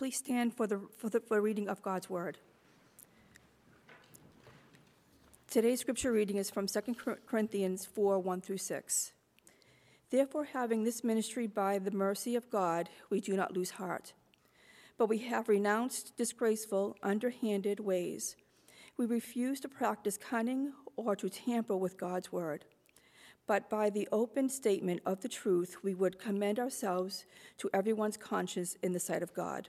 Please stand for the reading of God's Word. Today's scripture reading is from 2 Corinthians 4:1-6. Therefore, having this ministry by the mercy of God, we do not lose heart. But we have renounced disgraceful, underhanded ways. We refuse to practice cunning or to tamper with God's word. But by the open statement of the truth, we would commend ourselves to everyone's conscience in the sight of God.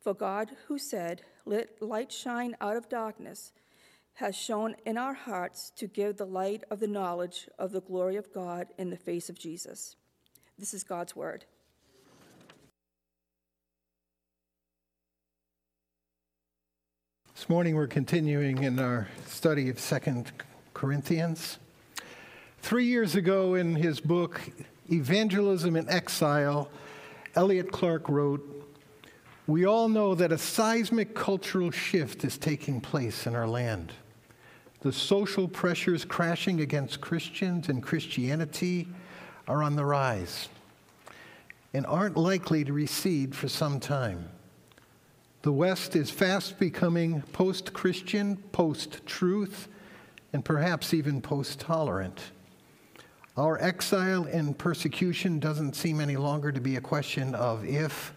For God, who said, "Let light shine out of darkness," has shone in our hearts to give the light of the knowledge of the glory of God in the face of Jesus. This is God's word. This morning we're continuing in our study of 2 Corinthians. 3 years ago in his book, Evangelism in Exile, Elliot Clark wrote, "We all know that a seismic cultural shift is taking place in our land. The social pressures crashing against Christians and Christianity are on the rise and aren't likely to recede for some time. The West is fast becoming post-Christian, post-truth, and perhaps even post-tolerant. Our exile and persecution doesn't seem any longer to be a question of if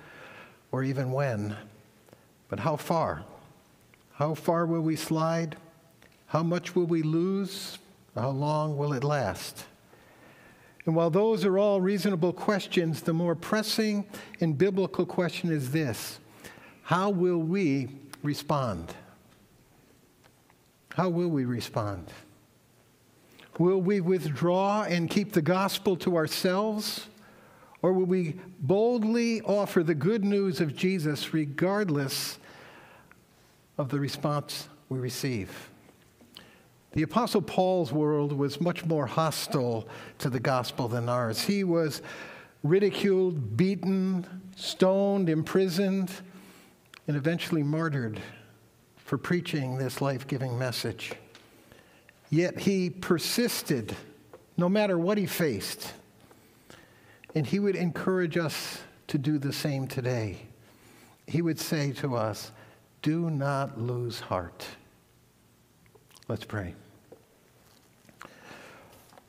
or even when, but how far? How far will we slide? How much will we lose? How long will it last?" And while those are all reasonable questions, the more pressing and biblical question is this: how will we respond? How will we respond? Will we withdraw and keep the gospel to ourselves? Or will we boldly offer the good news of Jesus regardless of the response we receive? The Apostle Paul's world was much more hostile to the gospel than ours. He was ridiculed, beaten, stoned, imprisoned, and eventually martyred for preaching this life-giving message. Yet he persisted no matter what he faced, and he would encourage us to do the same today. He would say to us, "Do not lose heart." Let's pray.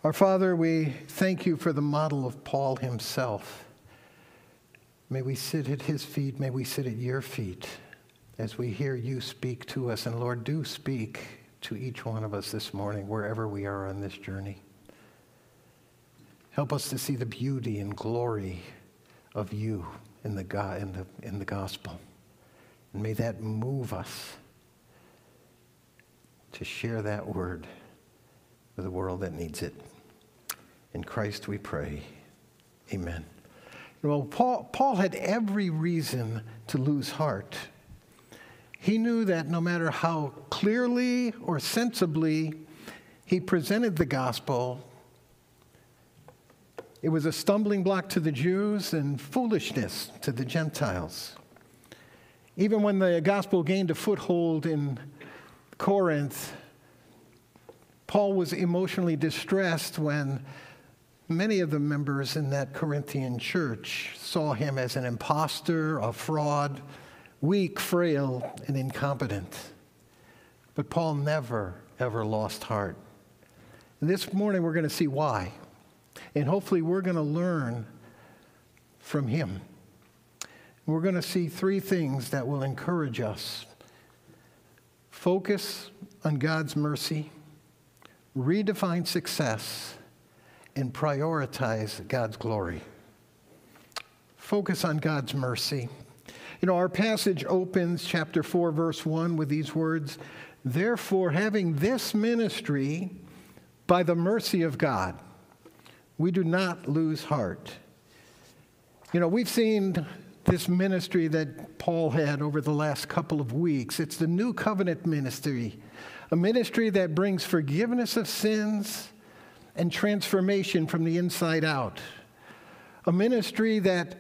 Our Father, we thank you for the model of Paul himself. May we sit at his feet, may we sit at your feet as we hear you speak to us. And Lord, do speak to each one of us this morning, wherever we are on this journey. Help us to see the beauty and glory of you in the gospel. And may that move us to share that word with a world that needs it. In Christ we pray, amen. Well, Paul had every reason to lose heart. He knew that no matter how clearly or sensibly he presented the gospel, it was a stumbling block to the Jews and foolishness to the Gentiles. Even when the gospel gained a foothold in Corinth, Paul was emotionally distressed when many of the members in that Corinthian church saw him as an imposter, a fraud, weak, frail, and incompetent. But Paul never, ever lost heart. And this morning we're going to see why. And hopefully we're going to learn from him. We're going to see three things that will encourage us: focus on God's mercy, redefine success, and prioritize God's glory. Focus on God's mercy. You know, our passage opens chapter 4, verse 1 with these words, "Therefore, having this ministry by the mercy of God, we do not lose heart." You know, we've seen this ministry that Paul had over the last couple of weeks. It's the New Covenant ministry, a ministry that brings forgiveness of sins and transformation from the inside out, a ministry that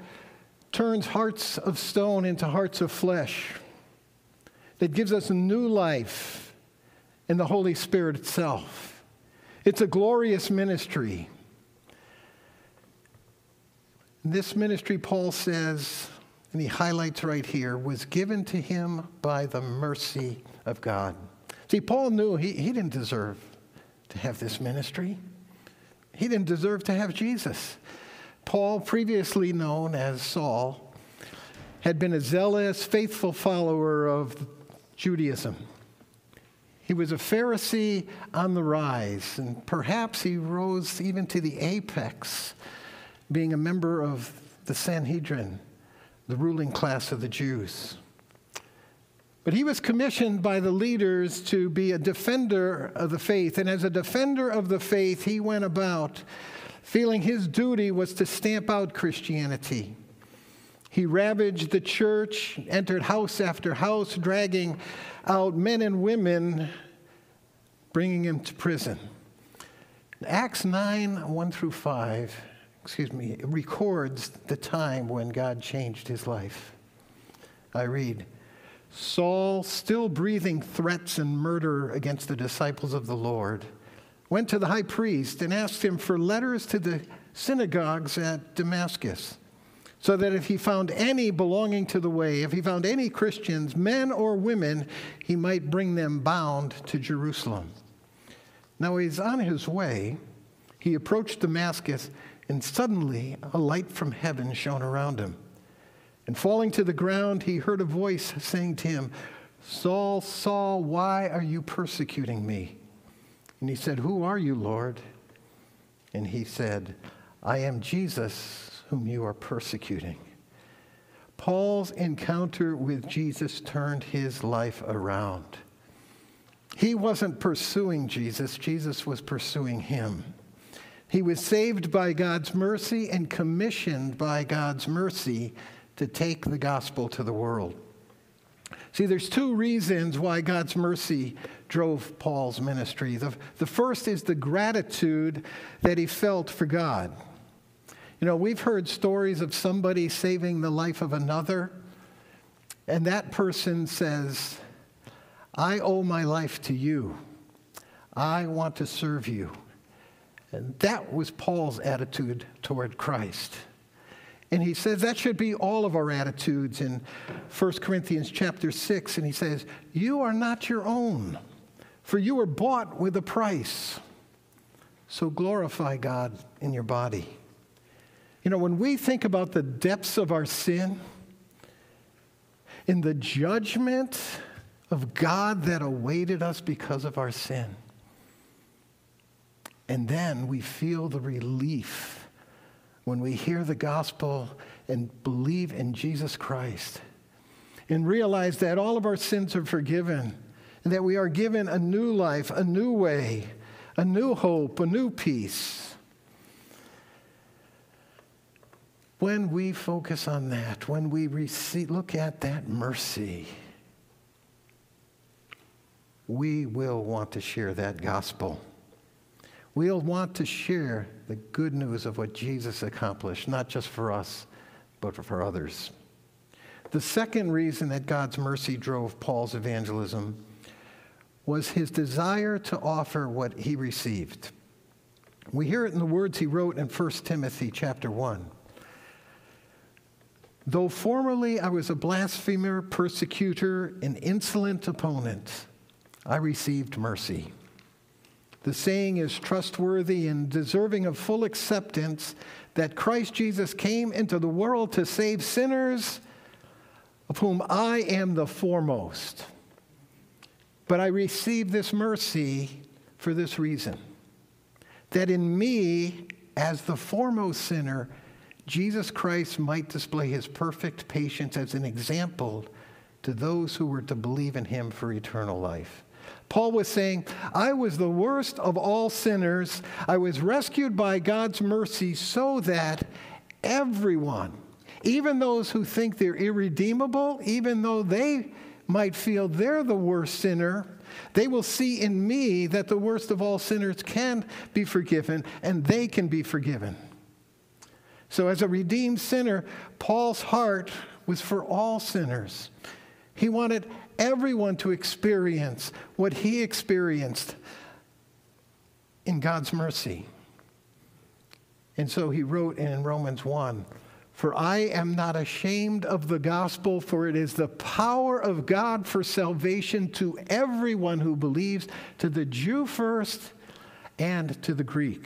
turns hearts of stone into hearts of flesh, that gives us a new life in the Holy Spirit itself. It's a glorious ministry. This ministry, Paul says, and he highlights right here, was given to him by the mercy of God. See, Paul knew he didn't deserve to have this ministry. He didn't deserve to have Jesus. Paul, previously known as Saul, had been a zealous, faithful follower of Judaism. He was a Pharisee on the rise, and perhaps he rose even to the apex, being a member of the Sanhedrin, the ruling class of the Jews. But he was commissioned by the leaders to be a defender of the faith. And as a defender of the faith, he went about feeling his duty was to stamp out Christianity. He ravaged the church, entered house after house, dragging out men and women, bringing them to prison. Acts 9:1-5. It records the time when God changed his life. I read, Saul, still breathing threats and murder against the disciples of the Lord, went to the high priest and asked him for letters to the synagogues at Damascus, so that if he found any belonging to the way, if he found any Christians, men or women, he might bring them bound to Jerusalem. Now he's on his way. He approached Damascus, and suddenly a light from heaven shone around him. And falling to the ground, he heard a voice saying to him, Saul, Saul, why are you persecuting me? And he said, Who are you, Lord? And he said, I am Jesus, whom you are persecuting. Paul's encounter with Jesus turned his life around. He wasn't pursuing Jesus. Jesus was pursuing him. He was saved by God's mercy and commissioned by God's mercy to take the gospel to the world. See, there's two reasons why God's mercy drove Paul's ministry. The first is the gratitude that he felt for God. You know, we've heard stories of somebody saving the life of another, and that person says, I owe my life to you. I want to serve you. And that was Paul's attitude toward Christ. And he says that should be all of our attitudes in 1 Corinthians chapter 6. And he says, you are not your own, for you were bought with a price. So glorify God in your body. You know, when we think about the depths of our sin, in the judgment of God that awaited us because of our sin, and then we feel the relief when we hear the gospel and believe in Jesus Christ and realize that all of our sins are forgiven and that we are given a new life, a new way, a new hope, a new peace. When we focus on that, when we look at that mercy, we will want to share that gospel. We'll want to share the good news of what Jesus accomplished, not just for us, but for others. The second reason that God's mercy drove Paul's evangelism was his desire to offer what he received. We hear it in the words he wrote in 1 Timothy chapter 1. Though formerly I was a blasphemer, persecutor, and insolent opponent, I received mercy. The saying is trustworthy and deserving of full acceptance that Christ Jesus came into the world to save sinners, of whom I am the foremost. But I received this mercy for this reason, that in me, as the foremost sinner, Jesus Christ might display his perfect patience as an example to those who were to believe in him for eternal life. Paul was saying, I was the worst of all sinners. I was rescued by God's mercy so that everyone, even those who think they're irredeemable, even though they might feel they're the worst sinner, they will see in me that the worst of all sinners can be forgiven, and they can be forgiven. So as a redeemed sinner, Paul's heart was for all sinners. He wanted everyone to experience what he experienced in God's mercy. And so he wrote in Romans 1, "For I am not ashamed of the gospel, for it is the power of God for salvation to everyone who believes, to the Jew first and to the Greek."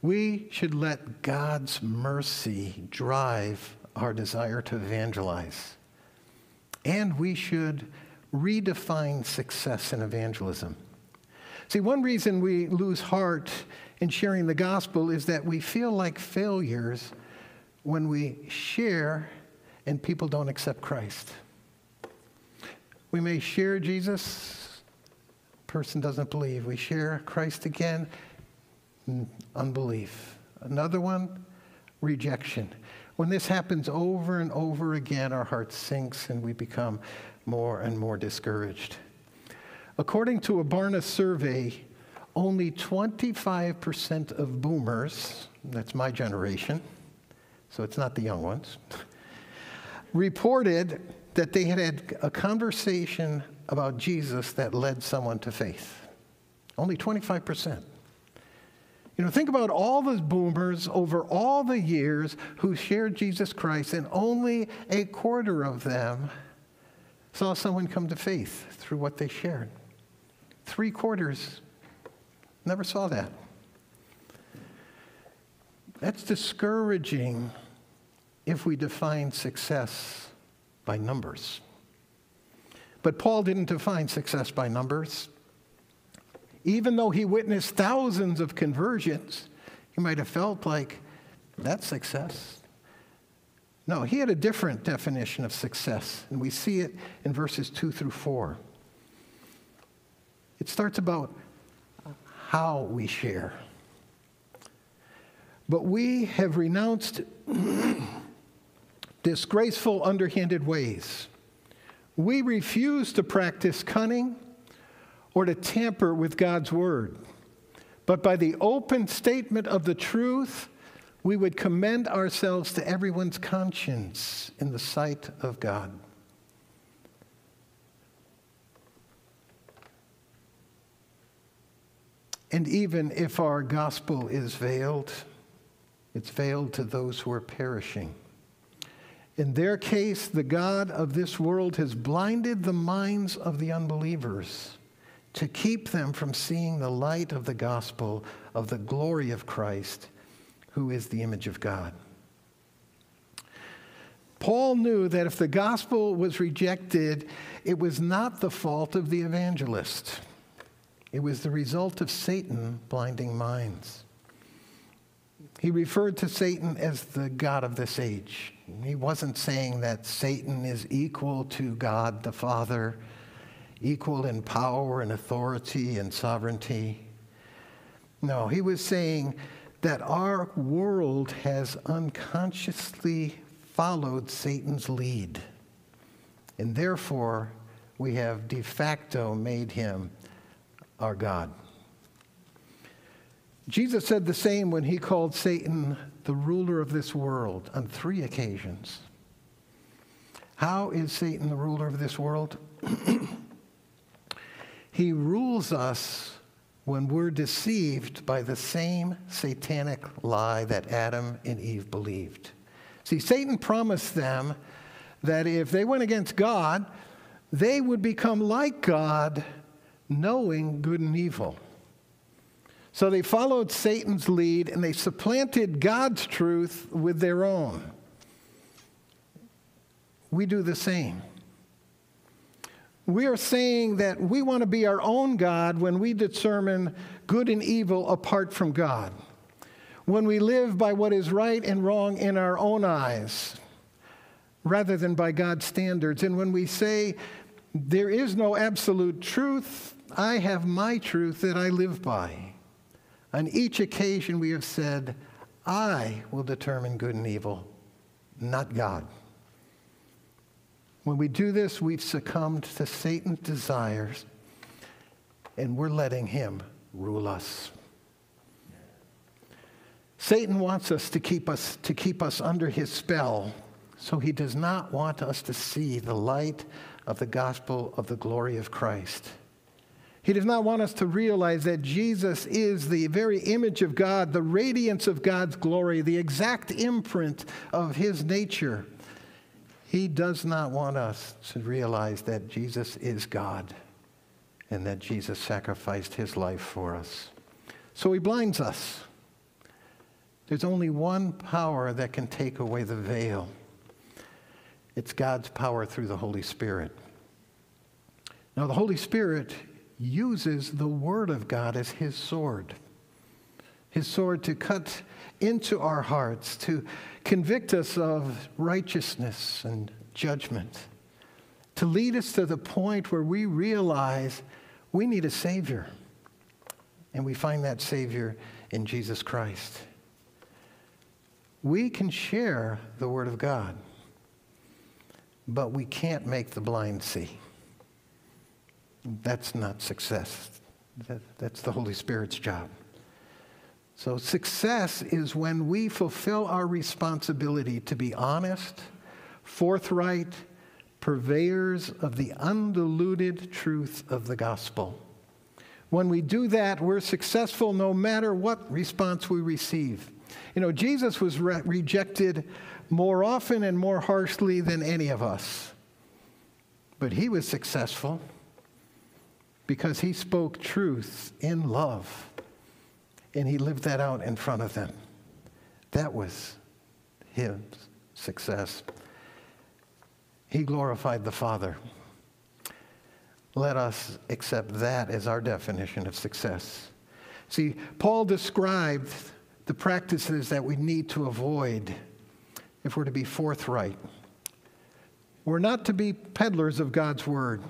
We should let God's mercy drive our desire to evangelize. And we should redefine success in evangelism. See, one reason we lose heart in sharing the gospel is that we feel like failures when we share and people don't accept Christ. We may share Jesus, person doesn't believe. We share Christ again, unbelief. Another one, rejection. When this happens over and over again, our heart sinks and we become more and more discouraged. According to a Barna survey, only 25% of boomers, that's my generation, so it's not the young ones, reported that they had had a conversation about Jesus that led someone to faith. Only 25%. You know, think about all those boomers over all the years who shared Jesus Christ, and only a quarter of them saw someone come to faith through what they shared. Three quarters never saw that. That's discouraging if we define success by numbers. But Paul didn't define success by numbers. Even though he witnessed thousands of conversions, he might have felt like, that's success. No, he had a different definition of success, and we see it in verses 2 through 4. It starts about how we share. But we have renounced disgraceful, underhanded ways. We refuse to practice cunning or to tamper with God's word. But by the open statement of the truth, we would commend ourselves to everyone's conscience in the sight of God. And even if our gospel is veiled, it's veiled to those who are perishing. In their case, the God of this world has blinded the minds of the unbelievers, to keep them from seeing the light of the gospel of the glory of Christ, who is the image of God. Paul knew that if the gospel was rejected, it was not the fault of the evangelist. It was the result of Satan blinding minds. He referred to Satan as the god of this age. He wasn't saying that Satan is equal to God the Father, equal in power and authority and sovereignty. No, he was saying that our world has unconsciously followed Satan's lead, and therefore we have de facto made him our God. Jesus said the same when he called Satan the ruler of this world on 3 occasions. How is Satan the ruler of this world? He rules us when we're deceived by the same satanic lie that Adam and Eve believed. See, Satan promised them that if they went against God, they would become like God, knowing good and evil. So they followed Satan's lead, and they supplanted God's truth with their own. We do the same. We are saying that we want to be our own God when we determine good and evil apart from God, when we live by what is right and wrong in our own eyes, rather than by God's standards, and when we say, there is no absolute truth, I have my truth that I live by. On each occasion we have said, I will determine good and evil, not God. When we do this, we've succumbed to Satan's desires, and we're letting him rule us. Satan wants us to keep us under his spell, so he does not want us to see the light of the gospel of the glory of Christ. He does not want us to realize that Jesus is the very image of God, the radiance of God's glory, the exact imprint of his nature. He does not want us to realize that Jesus is God and that Jesus sacrificed his life for us. So he blinds us. There's only one power that can take away the veil. It's God's power through the Holy Spirit. Now, the Holy Spirit uses the Word of God as his sword to cut into our hearts, to convict us of righteousness and judgment, to lead us to the point where we realize we need a Savior, and we find that Savior in Jesus Christ. We can share the Word of God, but we can't make the blind see. That's not success. That's the Holy Spirit's job. So success is when we fulfill our responsibility to be honest, forthright, purveyors of the undiluted truth of the gospel. When we do that, we're successful no matter what response we receive. You know, Jesus was rejected more often and more harshly than any of us. But he was successful, because he spoke truth in love, and he lived that out in front of them. That was his success. He glorified the Father. Let us accept that as our definition of success. See, Paul described the practices that we need to avoid if we're to be forthright. We're not to be peddlers of God's word.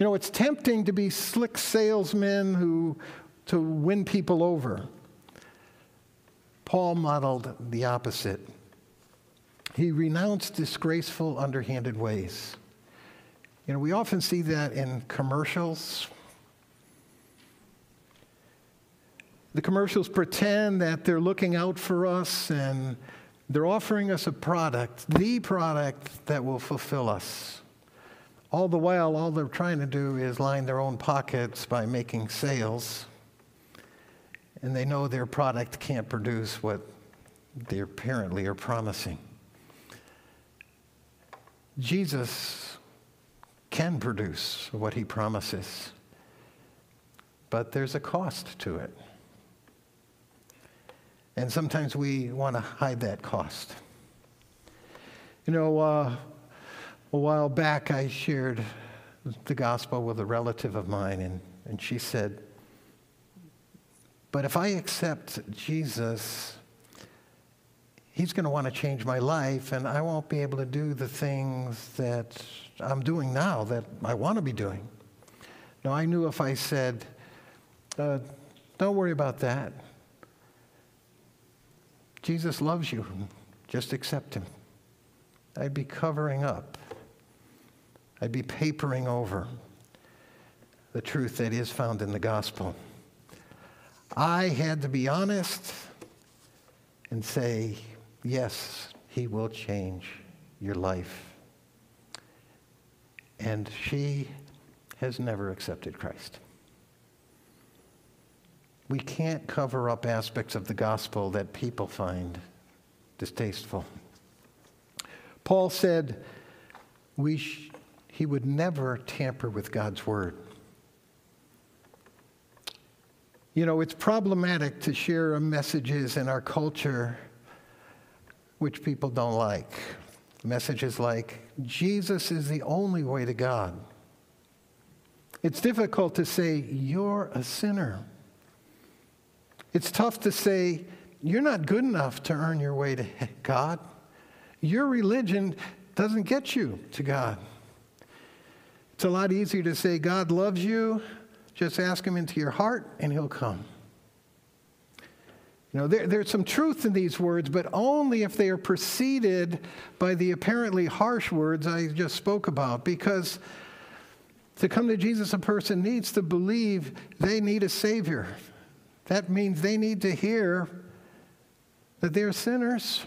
You know, it's tempting to be slick salesmen to win people over. Paul modeled the opposite. He renounced disgraceful, underhanded ways. You know, we often see that in commercials. The commercials pretend that they're looking out for us, and they're offering us a product, the product that will fulfill us. All the while, all they're trying to do is line their own pockets by making sales, and they know their product can't produce what they apparently are promising. Jesus can produce what he promises, but there's a cost to it. And sometimes we want to hide that cost. You know, a while back, I shared the gospel with a relative of mine, and she said, but if I accept Jesus, he's going to want to change my life, and I won't be able to do the things that I'm doing now that I want to be doing. Now, I knew if I said, don't worry about that. Jesus loves you. Just accept him. I'd be covering up. I'd be papering over the truth that is found in the gospel. I had to be honest and say, yes, he will change your life. And she has never accepted Christ. We can't cover up aspects of the gospel that people find distasteful. Paul said he would never tamper with God's word. You know, it's problematic to share messages in our culture which people don't like. Messages like, Jesus is the only way to God. It's difficult to say, you're a sinner. It's tough to say, you're not good enough to earn your way to God. Your religion doesn't get you to God. It's a lot easier to say God loves you. Just ask him into your heart and he'll come. You know, there's some truth in these words, but only if they are preceded by the apparently harsh words I just spoke about. Because to come to Jesus, a person needs to believe they need a Savior. That means they need to hear that they're sinners,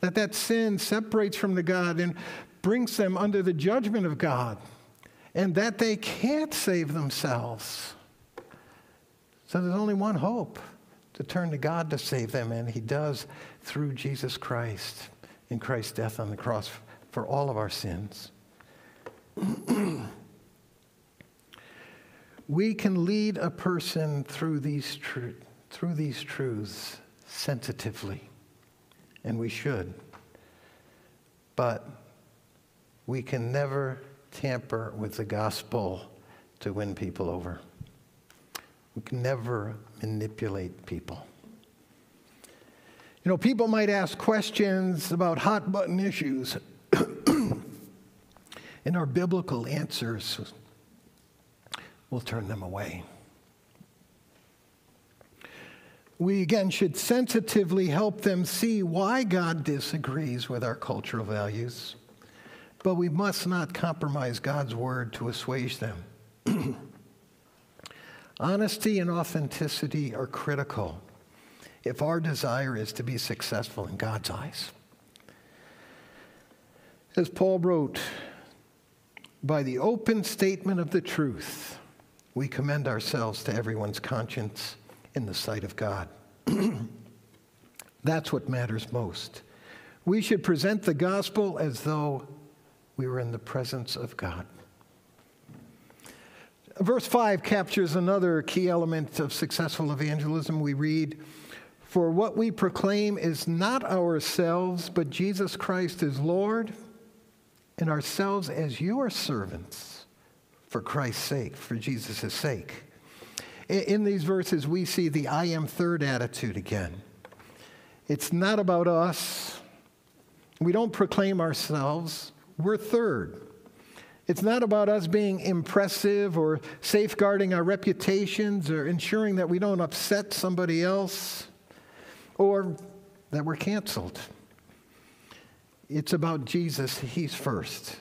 that that sin separates from the God and brings them under the judgment of God, and that they can't save themselves. So there's only one hope, to turn to God to save them, and He does through Jesus Christ, in Christ's death on the cross for all of our sins. We can lead a person through these truths sensitively, and we should, but we can never tamper with the gospel to win people over. We can never manipulate people. You know, people might ask questions about hot-button issues, and our biblical answers will turn them away. We, again, should sensitively help them see why God disagrees with our cultural values, but we must not compromise God's word to assuage them. Honesty and authenticity are critical if our desire is to be successful in God's eyes. As Paul wrote, by the open statement of the truth, we commend ourselves to everyone's conscience in the sight of God. That's what matters most. We should present the gospel as though we were in the presence of God. Verse 5 captures another key element of successful evangelism. We read, "For what we proclaim is not ourselves, but Jesus Christ is Lord, and ourselves as your servants for Christ's sake," for Jesus' sake. In these verses, we see the I am third attitude again. It's not about us. We don't proclaim ourselves. We're third. It's not about us being impressive or safeguarding our reputations or ensuring that we don't upset somebody else or that we're canceled. It's about Jesus. He's first.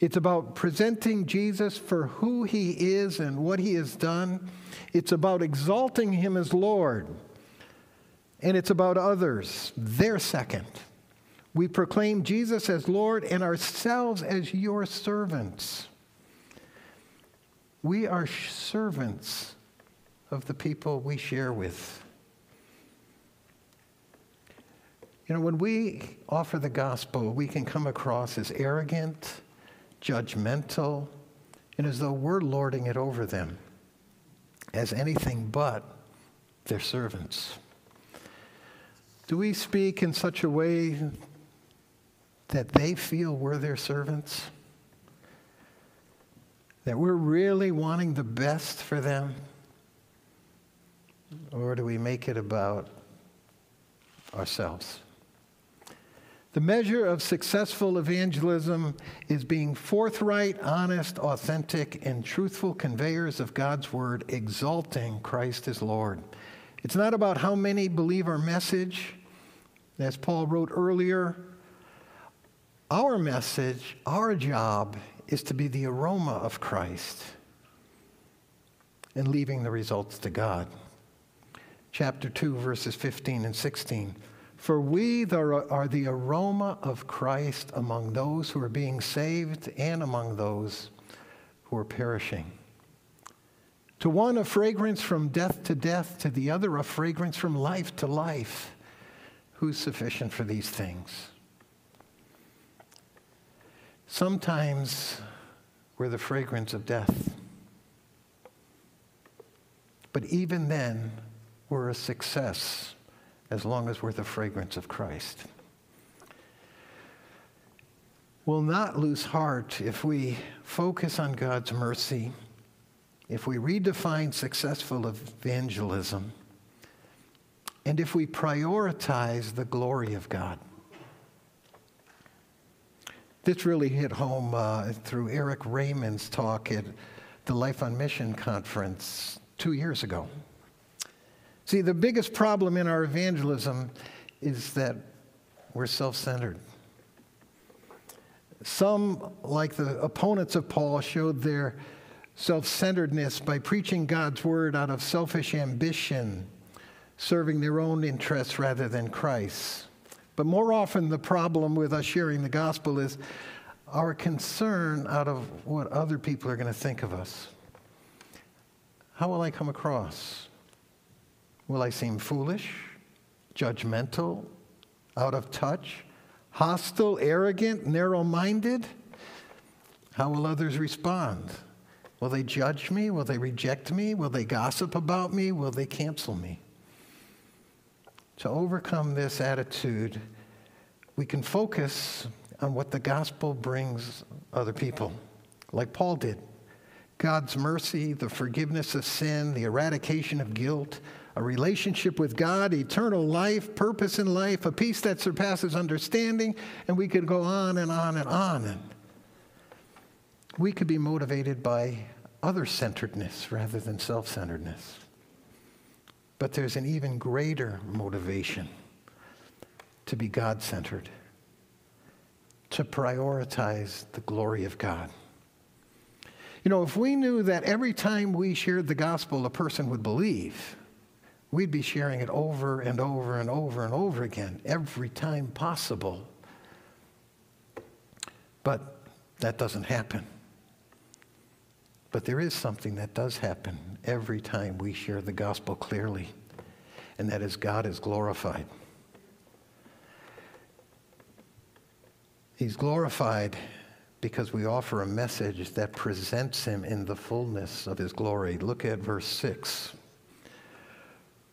It's about presenting Jesus for who He is and what He has done. It's about exalting Him as Lord. And it's about others. They're second. We proclaim Jesus as Lord and ourselves as your servants. We are servants of the people we share with. You know, when we offer the gospel, we can come across as arrogant, judgmental, and as though we're lording it over them, as anything but their servants. Do we speak in such a way that they feel we're their servants? That we're really wanting the best for them? Or do we make it about ourselves? The measure of successful evangelism is being forthright, honest, authentic, and truthful conveyors of God's word, exalting Christ as Lord. It's not about how many believe our message. As Paul wrote earlier, our message, our job, is to be the aroma of Christ and leaving the results to God. Chapter 2, verses 15 and 16. For we are the aroma of Christ among those who are being saved and among those who are perishing. To one, a fragrance from death to death, to the other, a fragrance from life to life. Who's sufficient for these things? Sometimes we're the fragrance of death. But even then, we're a success as long as we're the fragrance of Christ. We'll not lose heart if we focus on God's mercy, if we redefine successful evangelism, and if we prioritize the glory of God. This really hit home through Eric Raymond's talk at the Life on Mission conference 2 years ago. See, the biggest problem in our evangelism is that we're self-centered. Some, like the opponents of Paul, showed their self-centeredness by preaching God's word out of selfish ambition, serving their own interests rather than Christ's. But more often, the problem with us sharing the gospel is our concern out of what other people are going to think of us. How will I come across? Will I seem foolish, judgmental, out of touch, hostile, arrogant, narrow-minded? How will others respond? Will they judge me? Will they reject me? Will they gossip about me? Will they cancel me? To overcome this attitude, we can focus on what the gospel brings other people, like Paul did. God's mercy, the forgiveness of sin, the eradication of guilt, a relationship with God, eternal life, purpose in life, a peace that surpasses understanding, and we could go on and on and on. And we could be motivated by other-centeredness rather than self-centeredness. But there's an even greater motivation to be God-centered, to prioritize the glory of God. You know, if we knew that every time we shared the gospel, a person would believe, we'd be sharing it over and over and over and over again, every time possible. But that doesn't happen. But there is something that does happen every time we share the gospel clearly, and that is God is glorified. He's glorified because we offer a message that presents him in the fullness of his glory. Look at verse 6.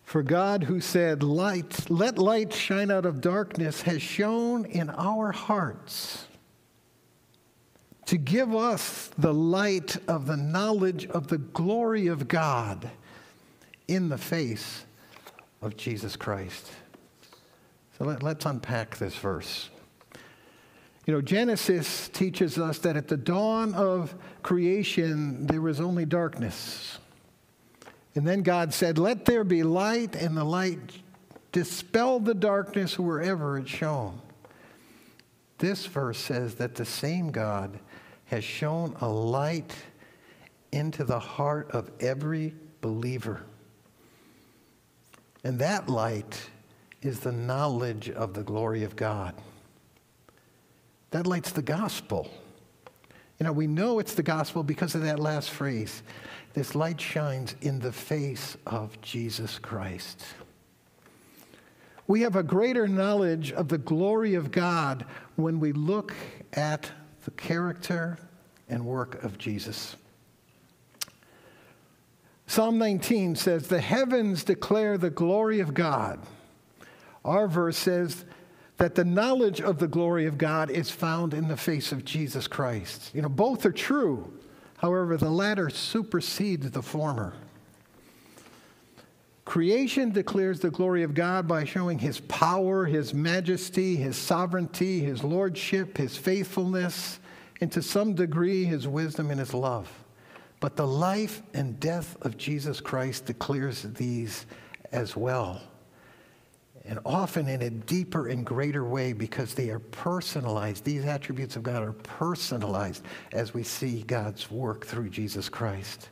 For God, who said, "Let light shine out of darkness," has shone in our hearts to give us the light of the knowledge of the glory of God in the face of Jesus Christ. So let's unpack this verse. You know, Genesis teaches us that at the dawn of creation, there was only darkness. And then God said, "Let there be light," and the light dispelled the darkness wherever it shone. This verse says that the same God has shone a light into the heart of every believer. And that light is the knowledge of the glory of God. That light's the gospel. You know, we know it's the gospel because of that last phrase. This light shines in the face of Jesus Christ. We have a greater knowledge of the glory of God when we look at the character and work of Jesus. Psalm 19 says, "The heavens declare the glory of God." Our verse says that the knowledge of the glory of God is found in the face of Jesus Christ. You know, both are true. However, the latter supersedes the former. Creation declares the glory of God by showing his power, his majesty, his sovereignty, his lordship, his faithfulness, and to some degree, his wisdom and his love. But the life and death of Jesus Christ declares these as well, and often in a deeper and greater way because they are personalized. These attributes of God are personalized as we see God's work through Jesus Christ.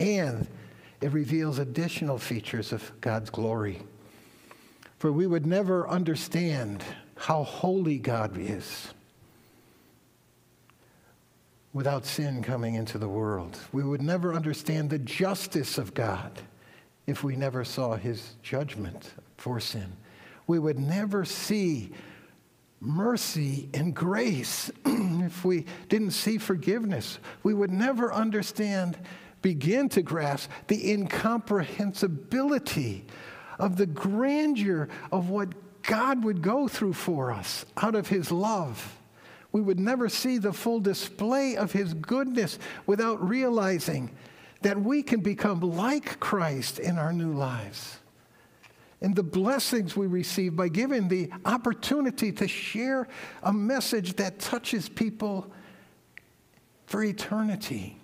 And it reveals additional features of God's glory. For we would never understand how holy God is without sin coming into the world. We would never understand the justice of God if we never saw his judgment for sin. We would never see mercy and grace if we didn't see forgiveness. We would never begin to grasp the incomprehensibility of the grandeur of what God would go through for us out of his love. We would never see the full display of his goodness without realizing that we can become like Christ in our new lives, and the blessings we receive by giving the opportunity to share a message that touches people for eternity.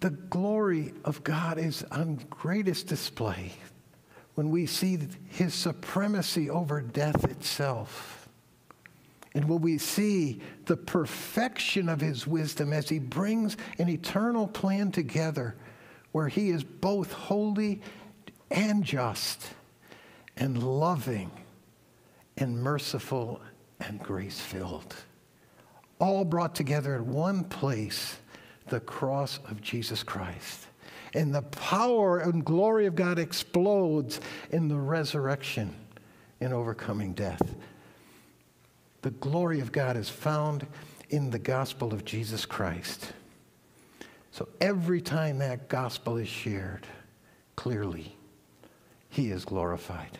The glory of God is on greatest display when we see his supremacy over death itself. And when we see the perfection of his wisdom as he brings an eternal plan together where he is both holy and just and loving and merciful and grace-filled, all brought together in one place, the cross of Jesus Christ. And the power and glory of God explodes in the resurrection and overcoming death. The glory of God is found in the gospel of Jesus Christ. So every time that gospel is shared, clearly, he is glorified.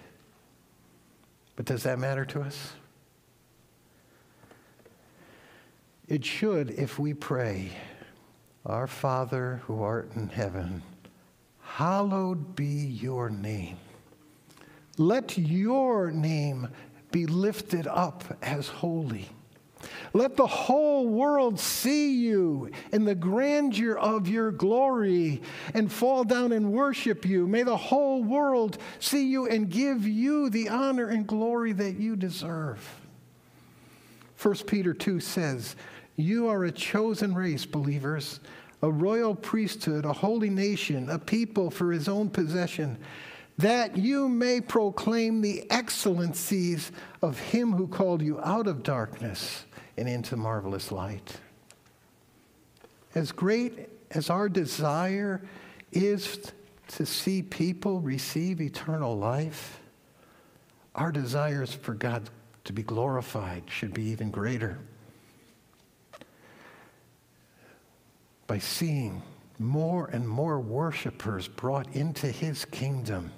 But does that matter to us? It should if we pray, "Our Father who art in heaven, hallowed be your name. Let your name be lifted up as holy. Let the whole world see you in the grandeur of your glory and fall down and worship you. May the whole world see you and give you the honor and glory that you deserve." 1 Peter 2 says, "You are a chosen race, believers, a royal priesthood, a holy nation, a people for his own possession, that you may proclaim the excellencies of him who called you out of darkness and into marvelous light." As great as our desire is to see people receive eternal life, our desires for God to be glorified should be even greater, by seeing more and more worshipers brought into his kingdom.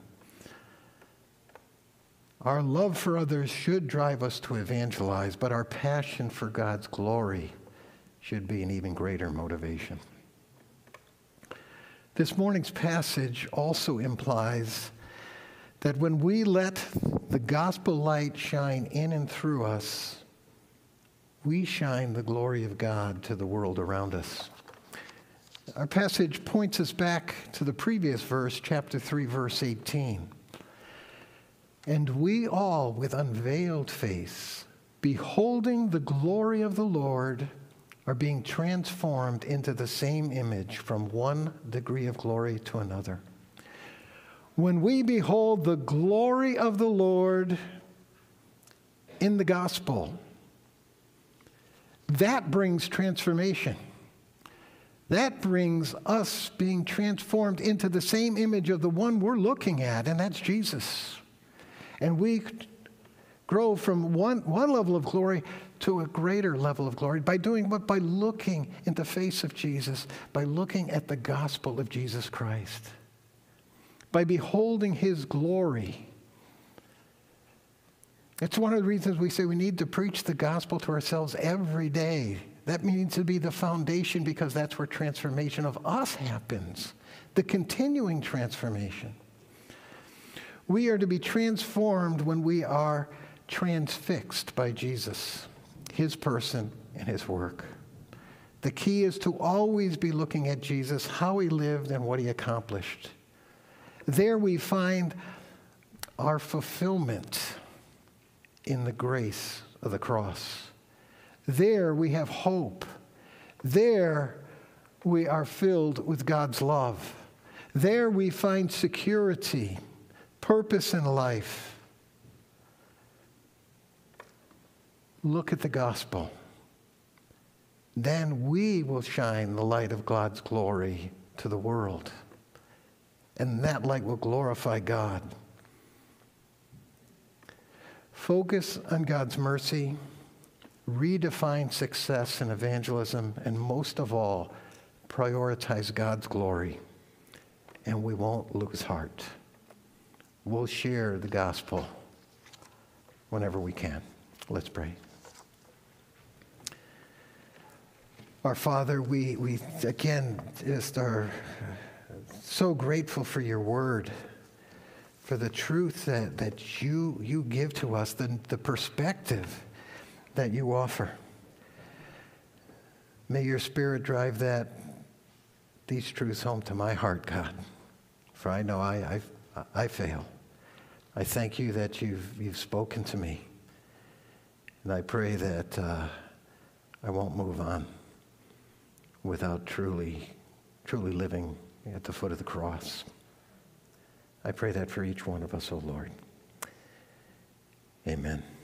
Our love for others should drive us to evangelize, but our passion for God's glory should be an even greater motivation. This morning's passage also implies that when we let the gospel light shine in and through us, we shine the glory of God to the world around us. Our passage points us back to the previous verse, chapter 3, verse 18. "And we all, with unveiled face, beholding the glory of the Lord, are being transformed into the same image from one degree of glory to another." When we behold the glory of the Lord in the gospel, that brings transformation. That brings us being transformed into the same image of the one we're looking at, and that's Jesus. And we grow from one level of glory to a greater level of glory by doing what? By looking in the face of Jesus, by looking at the gospel of Jesus Christ, by beholding his glory. It's one of the reasons we say we need to preach the gospel to ourselves every day. That means to be the foundation, because that's where transformation of us happens, the continuing transformation. We are to be transformed when we are transfixed by Jesus, his person and his work. The key is to always be looking at Jesus, how he lived and what he accomplished. There we find our fulfillment in the grace of the cross. There we have hope. There we are filled with God's love. There we find security, purpose in life. Look at the gospel. Then we will shine the light of God's glory to the world. And that light will glorify God. Focus on God's mercy. Redefine success in evangelism, and most of all, prioritize God's glory, and we won't lose heart. We'll share the gospel whenever we can. Let's pray. Our Father, we again just are so grateful for your word, for the truth that you give to us, the perspective that you offer. May your Spirit drive that these truths home to my heart, God, for I know I fail. I thank you that you've spoken to me, and I pray that I won't move on without truly living at the foot of the cross. I pray that for each one of us, O Lord. Amen.